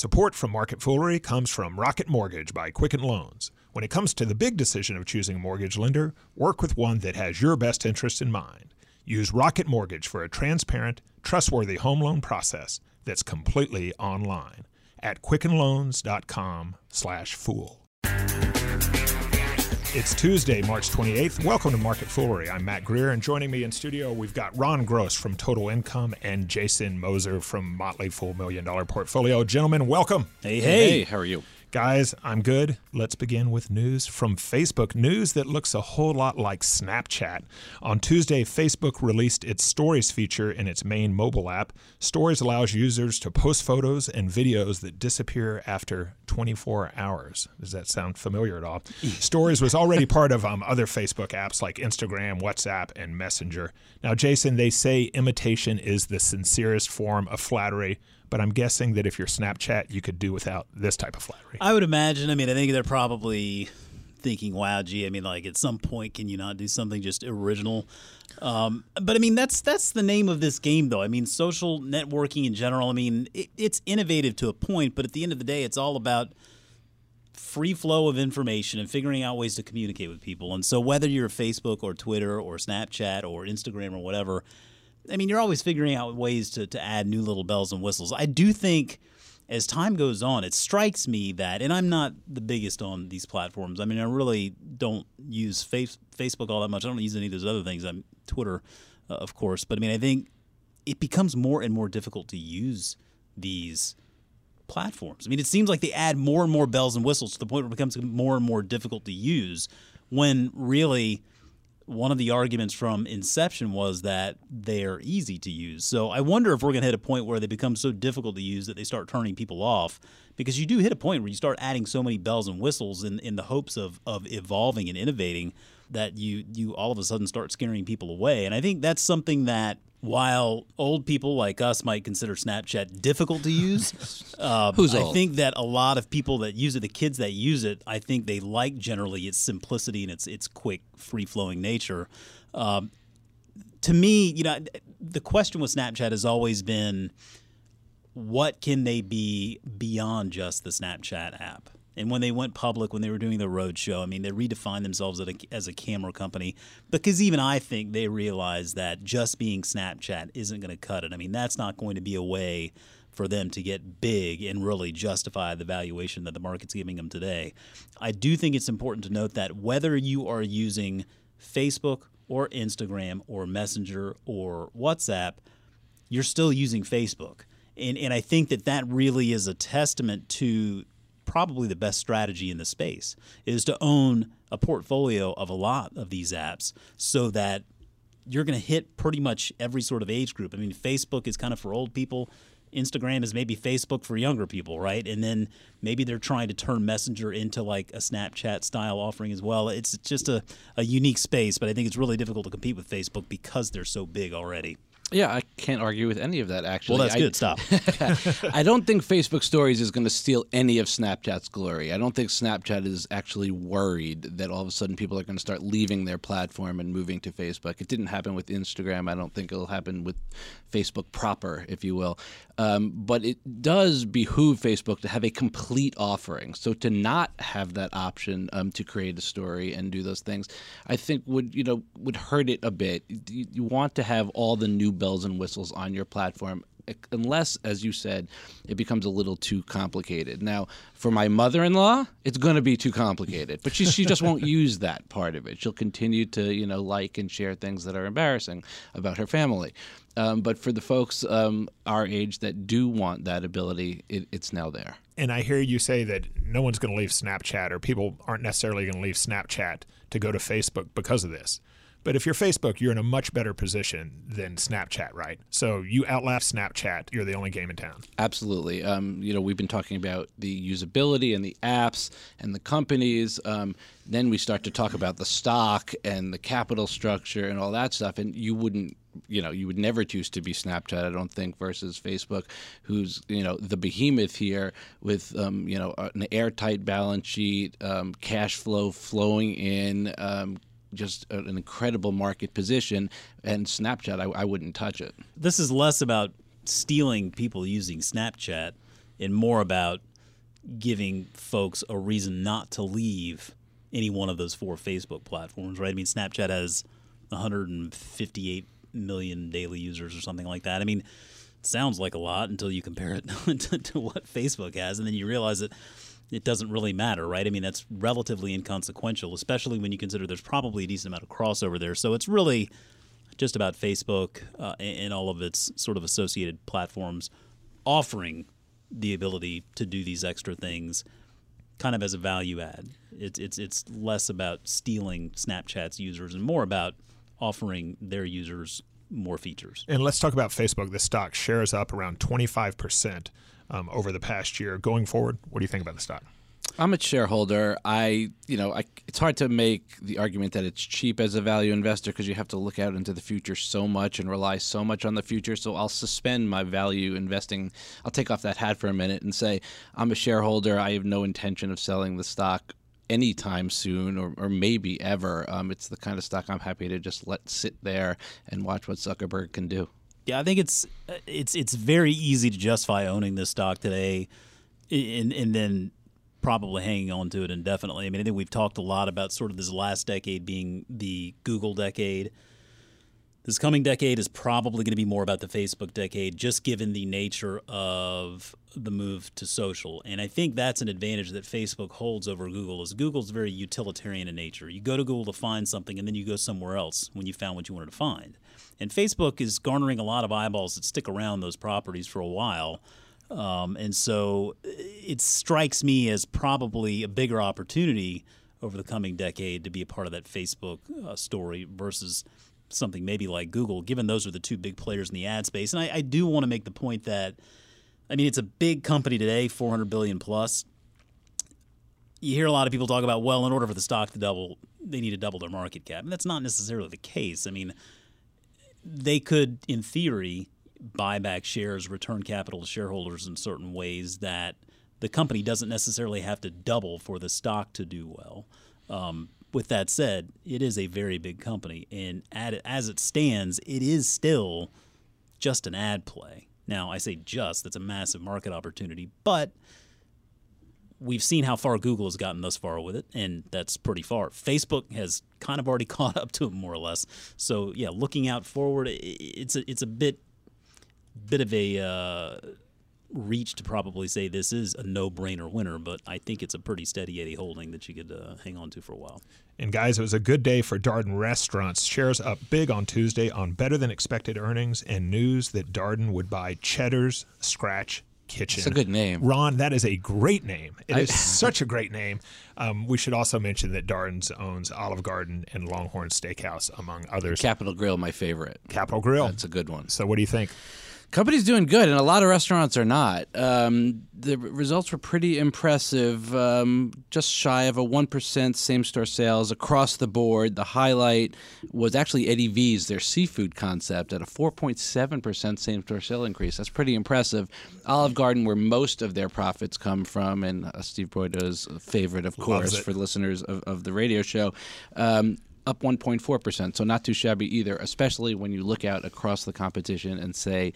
Support from Market Foolery comes from Rocket Mortgage by Quicken Loans. When it comes to the big decision of choosing a mortgage lender, work with one that has your best interest in mind. Use Rocket Mortgage for a transparent, trustworthy home loan process that's completely online at quickenloans.com/fool. It's Tuesday, March 28th. Welcome to Market Foolery. I'm Matt Greer, and joining me in studio, we've got Ron Gross from Total Income and Jason Moser from Motley Fool $1 Million Portfolio. Gentlemen, welcome. Hey, how are you? Guys, I'm good. Let's begin with news from Facebook. News that looks a whole lot like Snapchat. On Tuesday, Facebook released its Stories feature in its main mobile app. Stories allows users to post photos and videos that disappear after 24 hours. Does that sound familiar at all? Stories was already part of other Facebook apps like Instagram, WhatsApp, and Messenger. Now, Jason, they say imitation is the sincerest form of flattery. But I'm guessing that if you're Snapchat, you could do without this type of flattery. I would imagine. I mean, I think they're probably thinking, wow, gee, I mean, like at some point, can you not do something just original? But I mean, that's the name of this game, though. I mean, social networking in general, I mean, it's innovative to a point. But at the end of the day, it's all about free flow of information and figuring out ways to communicate with people. And so whether you're Facebook or Twitter or Snapchat or Instagram or whatever, I mean, you're always figuring out ways to add new little bells and whistles. I do think as time goes on, it strikes me that, and I'm not the biggest on these platforms. I mean, I really don't use Facebook all that much. I don't use any of those other things. I'm Twitter, of course. But, I mean, I think it becomes more and more difficult to use these platforms. I mean, it seems like they add more and more bells and whistles to the point where it becomes more and more difficult to use when really – one of the arguments from inception was that they're easy to use. So I wonder if we're going to hit a point where they become so difficult to use that they start turning people off, because you do hit a point where you start adding so many bells and whistles in the hopes of evolving and innovating that you all of a sudden start scaring people away. And I think that's something that while old people like us might consider Snapchat difficult to use, I think that a lot of people that use it, the kids that use it, I think they like generally its simplicity and its quick, free-flowing nature. To me, you know, the question with Snapchat has always been, what can they be beyond just the Snapchat app? And when they went public, when they were doing the roadshow, I mean, they redefined themselves as a camera company, because even I think they realized that just being Snapchat isn't going to cut it. I mean, that's not going to be a way for them to get big and really justify the valuation that the market's giving them today. I do think it's important to note that whether you are using Facebook or Instagram or Messenger or WhatsApp, you're still using Facebook. And I think that really is a testament to probably the best strategy in the space is to own a portfolio of a lot of these apps so that you're going to hit pretty much every sort of age group. I mean, Facebook is kind of for old people. Instagram is maybe Facebook for younger people, right? And then maybe they're trying to turn Messenger into like a Snapchat-style offering as well. It's just a unique space, but I think it's really difficult to compete with Facebook because they're so big already. Yeah, I can't argue with any of that, actually. Well, that's good. Stop. I don't think Facebook Stories is going to steal any of Snapchat's glory. I don't think Snapchat is actually worried that all of a sudden people are going to start leaving their platform and moving to Facebook. It didn't happen with Instagram. I don't think it'll happen with Facebook proper, if you will. But it does behoove Facebook to have a complete offering. So to not have that option to create a story and do those things, I think would hurt it a bit. You want to have all the new bells and whistles on your platform, unless, as you said, it becomes a little too complicated. Now, for my mother-in-law, it's going to be too complicated, but she just won't use that part of it. She'll continue to like and share things that are embarrassing about her family. But for the folks our age that do want that ability, it's now there. And I hear you say that no one's going to leave Snapchat, or people aren't necessarily going to leave Snapchat to go to Facebook because of this. But if you're Facebook, you're in a much better position than Snapchat, right? So you outlast Snapchat. You're the only game in town. Absolutely. We've been talking about the usability and the apps and the companies. Then we start to talk about the stock and the capital structure and all that stuff. And you wouldn't. You would never choose to be Snapchat, I don't think, versus Facebook, who's, the behemoth here with, an airtight balance sheet, cash flow flowing in, just an incredible market position. And Snapchat, I wouldn't touch it. This is less about stealing people using Snapchat and more about giving folks a reason not to leave any one of those four Facebook platforms, right? I mean, Snapchat has 158 million daily users or something like that. I mean, it sounds like a lot until you compare it to what Facebook has, and then you realize that it doesn't really matter, right? I mean, that's relatively inconsequential, especially when you consider there's probably a decent amount of crossover there. So it's really just about Facebook and all of its sort of associated platforms offering the ability to do these extra things kind of as a value add. It's less about stealing Snapchat's users and more about offering their users more features. And let's talk about Facebook. The stock share is up around 25% over the past year. Going forward, what do you think about the stock? I'm a shareholder. It's hard to make the argument that it's cheap as a value investor because you have to look out into the future so much and rely so much on the future. So I'll suspend my value investing. I'll take off that hat for a minute and say I'm a shareholder. I have no intention of selling the stock anytime soon or maybe ever. It's the kind of stock I'm happy to just let sit there and watch what Zuckerberg can do. Yeah, I think it's very easy to justify owning this stock today and then probably hanging on to it indefinitely. I mean, I think we've talked a lot about sort of this last decade being the Google decade. This coming decade is probably going to be more about the Facebook decade, just given the nature of the move to social. And I think that's an advantage that Facebook holds over Google, is Google's very utilitarian in nature. You go to Google to find something, and then you go somewhere else when you found what you wanted to find. And Facebook is garnering a lot of eyeballs that stick around those properties for a while. And so it strikes me as probably a bigger opportunity over the coming decade to be a part of that Facebook story versus something maybe like Google, given those are the two big players in the ad space. And I do want to make the point that, I mean, it's a big company today, $400 billion plus. You hear a lot of people talk about, well, in order for the stock to double, they need to double their market cap. And that's not necessarily the case. I mean, they could, in theory, buy back shares, return capital to shareholders in certain ways that the company doesn't necessarily have to double for the stock to do well. With that said, it is a very big company, and as it stands, it is still just an ad play. Now, I say just, that's a massive market opportunity, but we've seen how far Google has gotten thus far with it, and that's pretty far. Facebook has kind of already caught up to it, more or less. So, yeah, looking out forward, it's a bit of a reach to probably say this is a no-brainer winner, but I think it's a pretty steady Eddie holding that you could hang on to for a while. And, guys, it was a good day for Darden Restaurants. Shares up big on Tuesday on better-than-expected earnings and news that Darden would buy Cheddar's Scratch Kitchen. It's a good name. Ron, that is a great name. It is such a great name. We should also mention that Darden's owns Olive Garden and Longhorn Steakhouse, among others. Capital Grill, my favorite. Capital Grill. That's a good one. So what do you think? Company's doing good, and a lot of restaurants are not. The results were pretty impressive, just shy of a 1% same-store sales across the board. The highlight was actually Eddie V's, their seafood concept, at a 4.7% same-store sale increase. That's pretty impressive. Olive Garden, where most of their profits come from, and Steve Broido's favorite, of course, for listeners of the radio show, up 1.4%, so not too shabby either, especially when you look out across the competition and say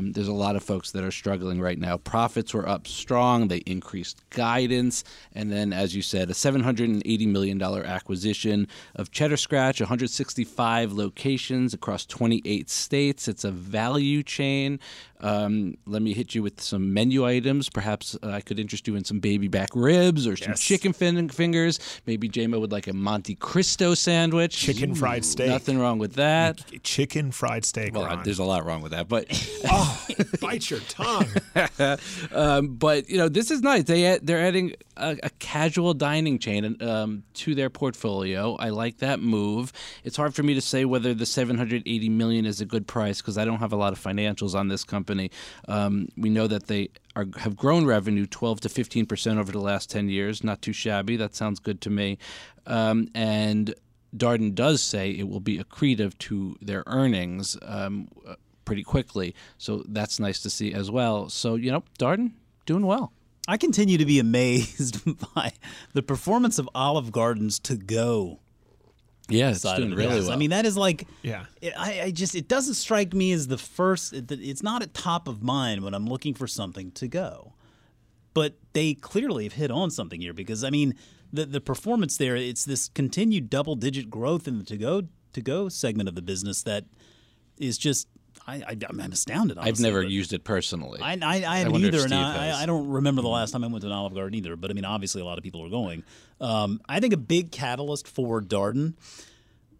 there's a lot of folks that are struggling right now. Profits were up strong. They increased guidance. And then, as you said, a $780 million acquisition of Cheddar's Scratch, 165 locations across 28 states. It's a value chain. Let me hit you with some menu items. Perhaps I could interest you in some baby back ribs or some chicken fingers. Maybe J-Mo would like a Monte Cristo sandwich. Chicken fried steak. Nothing wrong with that. Chicken fried steak. Well, there's a lot wrong with that, but... Oh, bite your tongue. But, you know, this is nice. They're adding a casual dining chain to their portfolio. I like that move. It's hard for me to say whether the $780 million is a good price because I don't have a lot of financials on this company. We know that they have grown revenue 12 to 15% over the last 10 years. Not too shabby. That sounds good to me. And Darden does say it will be accretive to their earnings pretty quickly. So that's nice to see as well. So, you know, Darden doing well. I continue to be amazed by the performance of Olive Garden's to-go. Yeah, it's doing really well. I mean, that is like, it doesn't strike me as the first, it's not at top of mind when I'm looking for something to go. but they clearly have hit on something here because, I mean, the performance there, it's this continued double-digit growth in the to-go segment of the business that is just – I'm astounded. Honestly. I've never used it personally. I haven't either, and I don't remember the last time I went to an Olive Garden either, but, I mean, obviously a lot of people are going. I think a big catalyst for Darden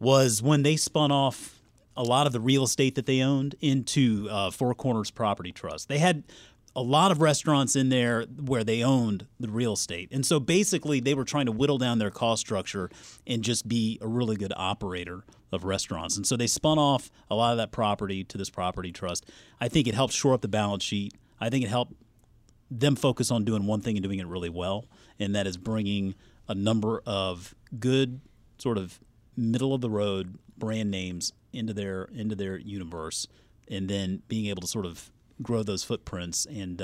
was when they spun off – a lot of the real estate that they owned into Four Corners Property Trust. They had a lot of restaurants in there where they owned the real estate. And so basically they were trying to whittle down their cost structure and just be a really good operator of restaurants. And so they spun off a lot of that property to this property trust. I think it helped shore up the balance sheet. I think it helped them focus on doing one thing and doing it really well, and that is bringing a number of good sort of middle-of-the-road brand names into their universe, and then being able to sort of grow those footprints. And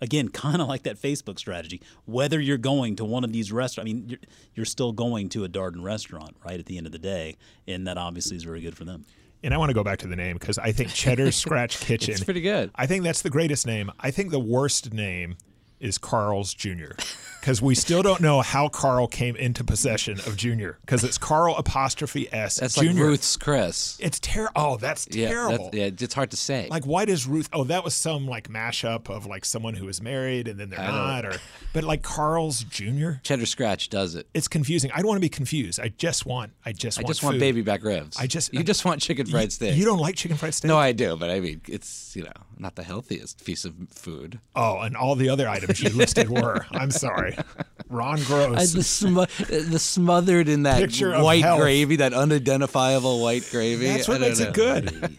again, kind of like that Facebook strategy, whether you're going to one of these restaurants, I mean, you're still going to a Darden restaurant, right, at the end of the day, and that obviously is very good for them. And I want to go back to the name because I think Cheddar's Scratch Kitchen. It's pretty good. I think that's the greatest name. I think the worst name is Carl's Jr. because we still don't know how Carl came into possession of Jr. because it's Carl apostrophe S. That's Jr. like Ruth's Chris. It's terrible. Oh, that's terrible. Yeah, it's hard to say. Like, why does Ruth? Oh, that was some like mashup of like someone who is married and then they're not, or but like Carl's Jr. Cheddar Scratch does it. It's confusing. I don't want to be confused. I just want baby back ribs. You just want chicken fried steak. You don't like chicken fried steak? No, I do, but I mean it's not the healthiest piece of food. Oh, and all the other items you listed were. I'm sorry. Ron Gross. The smothered in that picture white gravy, that unidentifiable white gravy. That's what makes it good.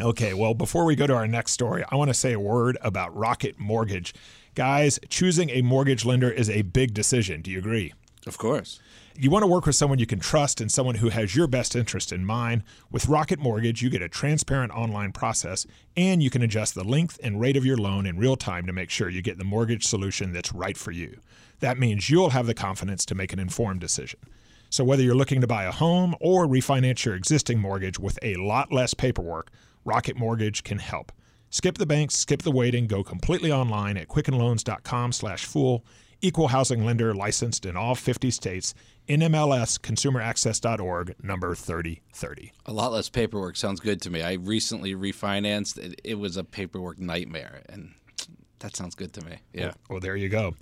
Okay, well, before we go to our next story, I want to say a word about Rocket Mortgage. Guys, choosing a mortgage lender is a big decision. Do you agree? Of course. You want to work with someone you can trust and someone who has your best interest in mind. With Rocket Mortgage, you get a transparent online process, and you can adjust the length and rate of your loan in real time to make sure you get the mortgage solution that's right for you. That means you'll have the confidence to make an informed decision. So whether you're looking to buy a home or refinance your existing mortgage with a lot less paperwork, Rocket Mortgage can help. Skip the banks, skip the waiting, go completely online at quickenloans.com/fool. Equal housing lender licensed in all 50 states. NMLS, consumeraccess.org, number 3030. A lot less paperwork sounds good to me. I recently refinanced. It was a paperwork nightmare, and that sounds good to me. Yeah. Well, there you go.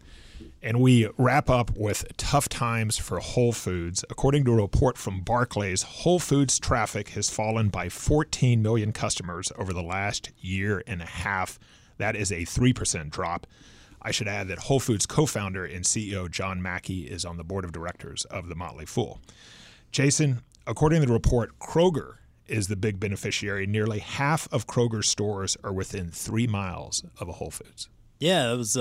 And we wrap up with tough times for Whole Foods. According to a report from Barclays, Whole Foods traffic has fallen by 14 million customers over the last year and a half. That is a 3% drop. I should add that Whole Foods co-founder and CEO John Mackey is on the board of directors of the Motley Fool. Jason, according to the report, Kroger is the big beneficiary. Nearly half of Kroger's stores are within 3 miles of a Whole Foods. Yeah, it was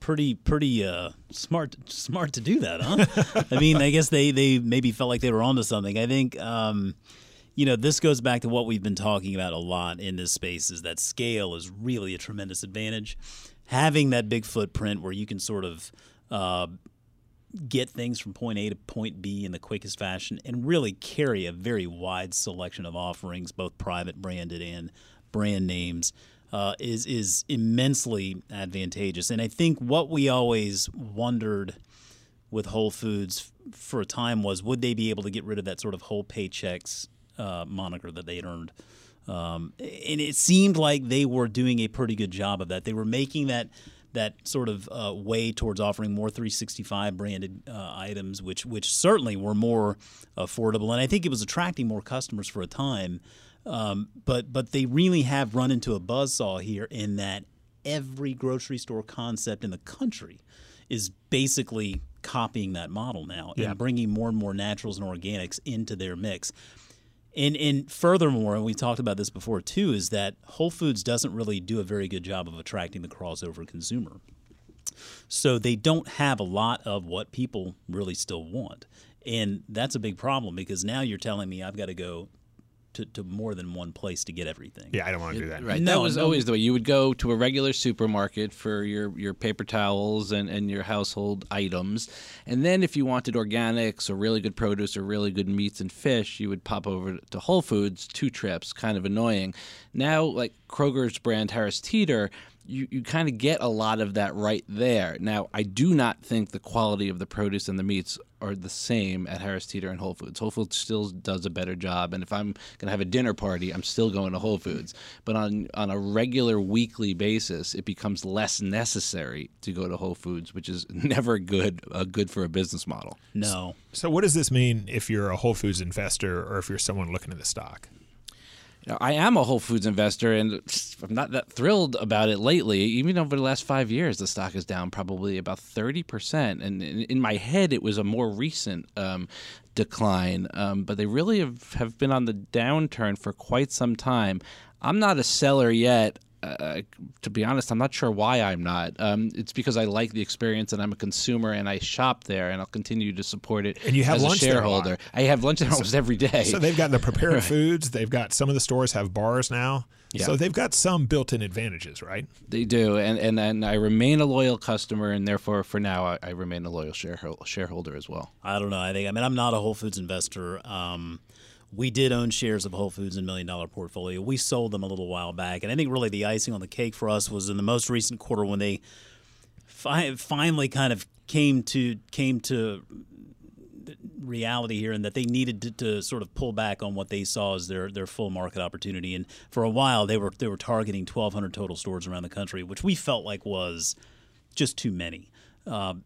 pretty smart to do that, huh? I mean, I guess they maybe felt like they were onto something. I think this goes back to what we've been talking about a lot in this space, is that scale is really a tremendous advantage. Having that big footprint where you can sort of get things from point A to point B in the quickest fashion and really carry a very wide selection of offerings, both private branded and brand names, is immensely advantageous. And I think what we always wondered with Whole Foods for a time was, would they be able to get rid of that sort of whole paychecks moniker that they had earned? And it seemed like they were doing a pretty good job of that. They were making that sort of way towards offering more 365 branded items, which certainly were more affordable. And I think it was attracting more customers for a time. But they really have run into a buzzsaw here in that every grocery store concept in the country is basically copying that model now and bringing more and more naturals and organics into their mix. And furthermore, and we talked about this before too, is that Whole Foods doesn't really do a very good job of attracting the crossover consumer. So they don't have a lot of what people really still want. And that's a big problem, because now you're telling me I've got to go to more than one place to get everything. Yeah, I don't want to do that. Right. No, that was always the way. You would go to a regular supermarket for your paper towels and your household items. And then if you wanted organics or really good produce or really good meats and fish, you would pop over to Whole Foods, 2 trips, kind of annoying. Now, like Kroger's brand Harris Teeter you kind of get a lot of that right there. Now, I do not think the quality of the produce and the meats are the same at Harris Teeter and Whole Foods. Whole Foods still does a better job, and if I'm going to have a dinner party, I'm still going to Whole Foods. But on a regular weekly basis, it becomes less necessary to go to Whole Foods, which is never good for a business model. No. So what does this mean if you're a Whole Foods investor or if you're someone looking at the stock? I am a Whole Foods investor, and I'm not that thrilled about it lately. Even over the last 5 years, the stock is down probably about 30%. And in my head, it was a more recent decline. But they really have been on the downturn for quite some time. I'm not a seller yet. To be honest, I'm not sure why I'm not. It's because I like the experience, and I'm a consumer, and I shop there, and I'll continue to support it. And you have as lunch a shareholder. There I have lunch there almost every day. So they've got the prepared right. foods. They've got some of the stores have bars now. Yeah. So they've got some built-in advantages, right? They do, and I remain a loyal customer, and therefore, for now, I remain a loyal shareholder as well. I don't know. I'm not a Whole Foods investor. We did own shares of Whole Foods in $1 million portfolio. We sold them a little while back, and I think really the icing on the cake for us was in the most recent quarter when they finally kind of came to reality here, and that they needed to sort of pull back on what they saw as their full market opportunity. And for a while, they were targeting 1,200 total stores around the country, which we felt like was just too many.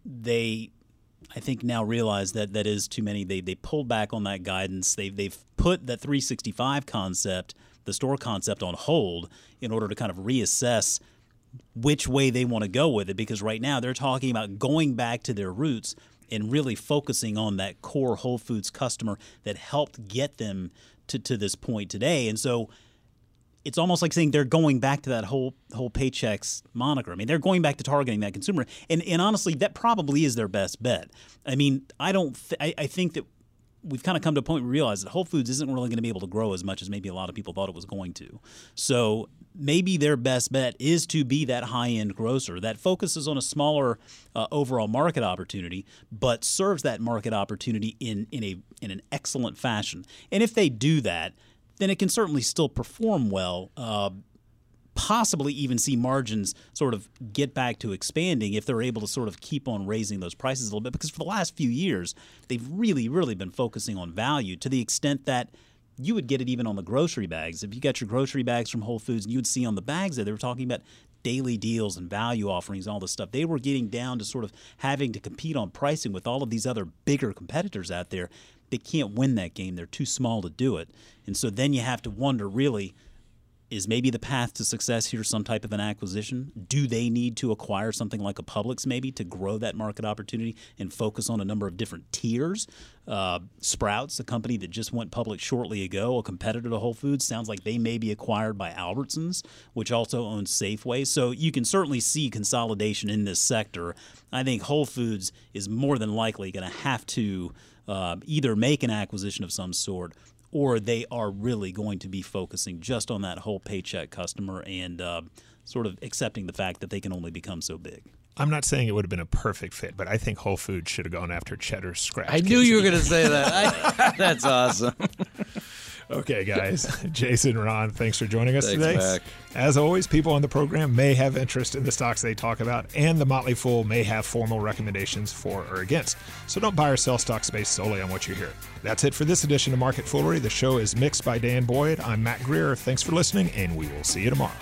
They I think now realize that that is too many. They pulled back on that guidance. They've put that 365 concept, the store concept, on hold in order to kind of reassess which way they want to go with it, because right now they're talking about going back to their roots and really focusing on that core Whole Foods customer that helped get them to this point today. And so it's almost like saying they're going back to that whole paychecks moniker. I mean, they're going back to targeting that consumer. And honestly, that probably is their best bet. I mean, I think that we've kind of come to a point where we realize that Whole Foods isn't really going to be able to grow as much as maybe a lot of people thought it was going to. So maybe their best bet is to be that high-end grocer that focuses on a smaller overall market opportunity, but serves that market opportunity in an excellent fashion. And if they do that, then it can certainly still perform well, possibly even see margins sort of get back to expanding if they're able to sort of keep on raising those prices a little bit. Because for the last few years, they've really, really been focusing on value to the extent that you would get it even on the grocery bags. If you got your grocery bags from Whole Foods, and you would see on the bags that they were talking about daily deals and value offerings and all this stuff. They were getting down to sort of having to compete on pricing with all of these other bigger competitors out there. They can't win that game. They're too small to do it. And so then you have to wonder, really, is maybe the path to success here some type of an acquisition? Do they need to acquire something like a Publix maybe to grow that market opportunity and focus on a number of different tiers? Sprouts, a company that just went public shortly ago, a competitor to Whole Foods, sounds like they may be acquired by Albertsons, which also owns Safeway. So you can certainly see consolidation in this sector. I think Whole Foods is more than likely going to have to either make an acquisition of some sort, or they are really going to be focusing just on that whole paycheck customer and sort of accepting the fact that they can only become so big. I'm not saying it would have been a perfect fit, but I think Whole Foods should have gone after Cheddar's Scratch Kitchen. I knew you were going to say that. That's awesome. Okay, guys. Jason, Ron, thanks for joining us today. Mac. As always, people on the program may have interest in the stocks they talk about, and the Motley Fool may have formal recommendations for or against. So don't buy or sell stocks based solely on what you hear. That's it for this edition of Market Foolery. The show is mixed by Dan Boyd. I'm Matt Greer. Thanks for listening, and we will see you tomorrow.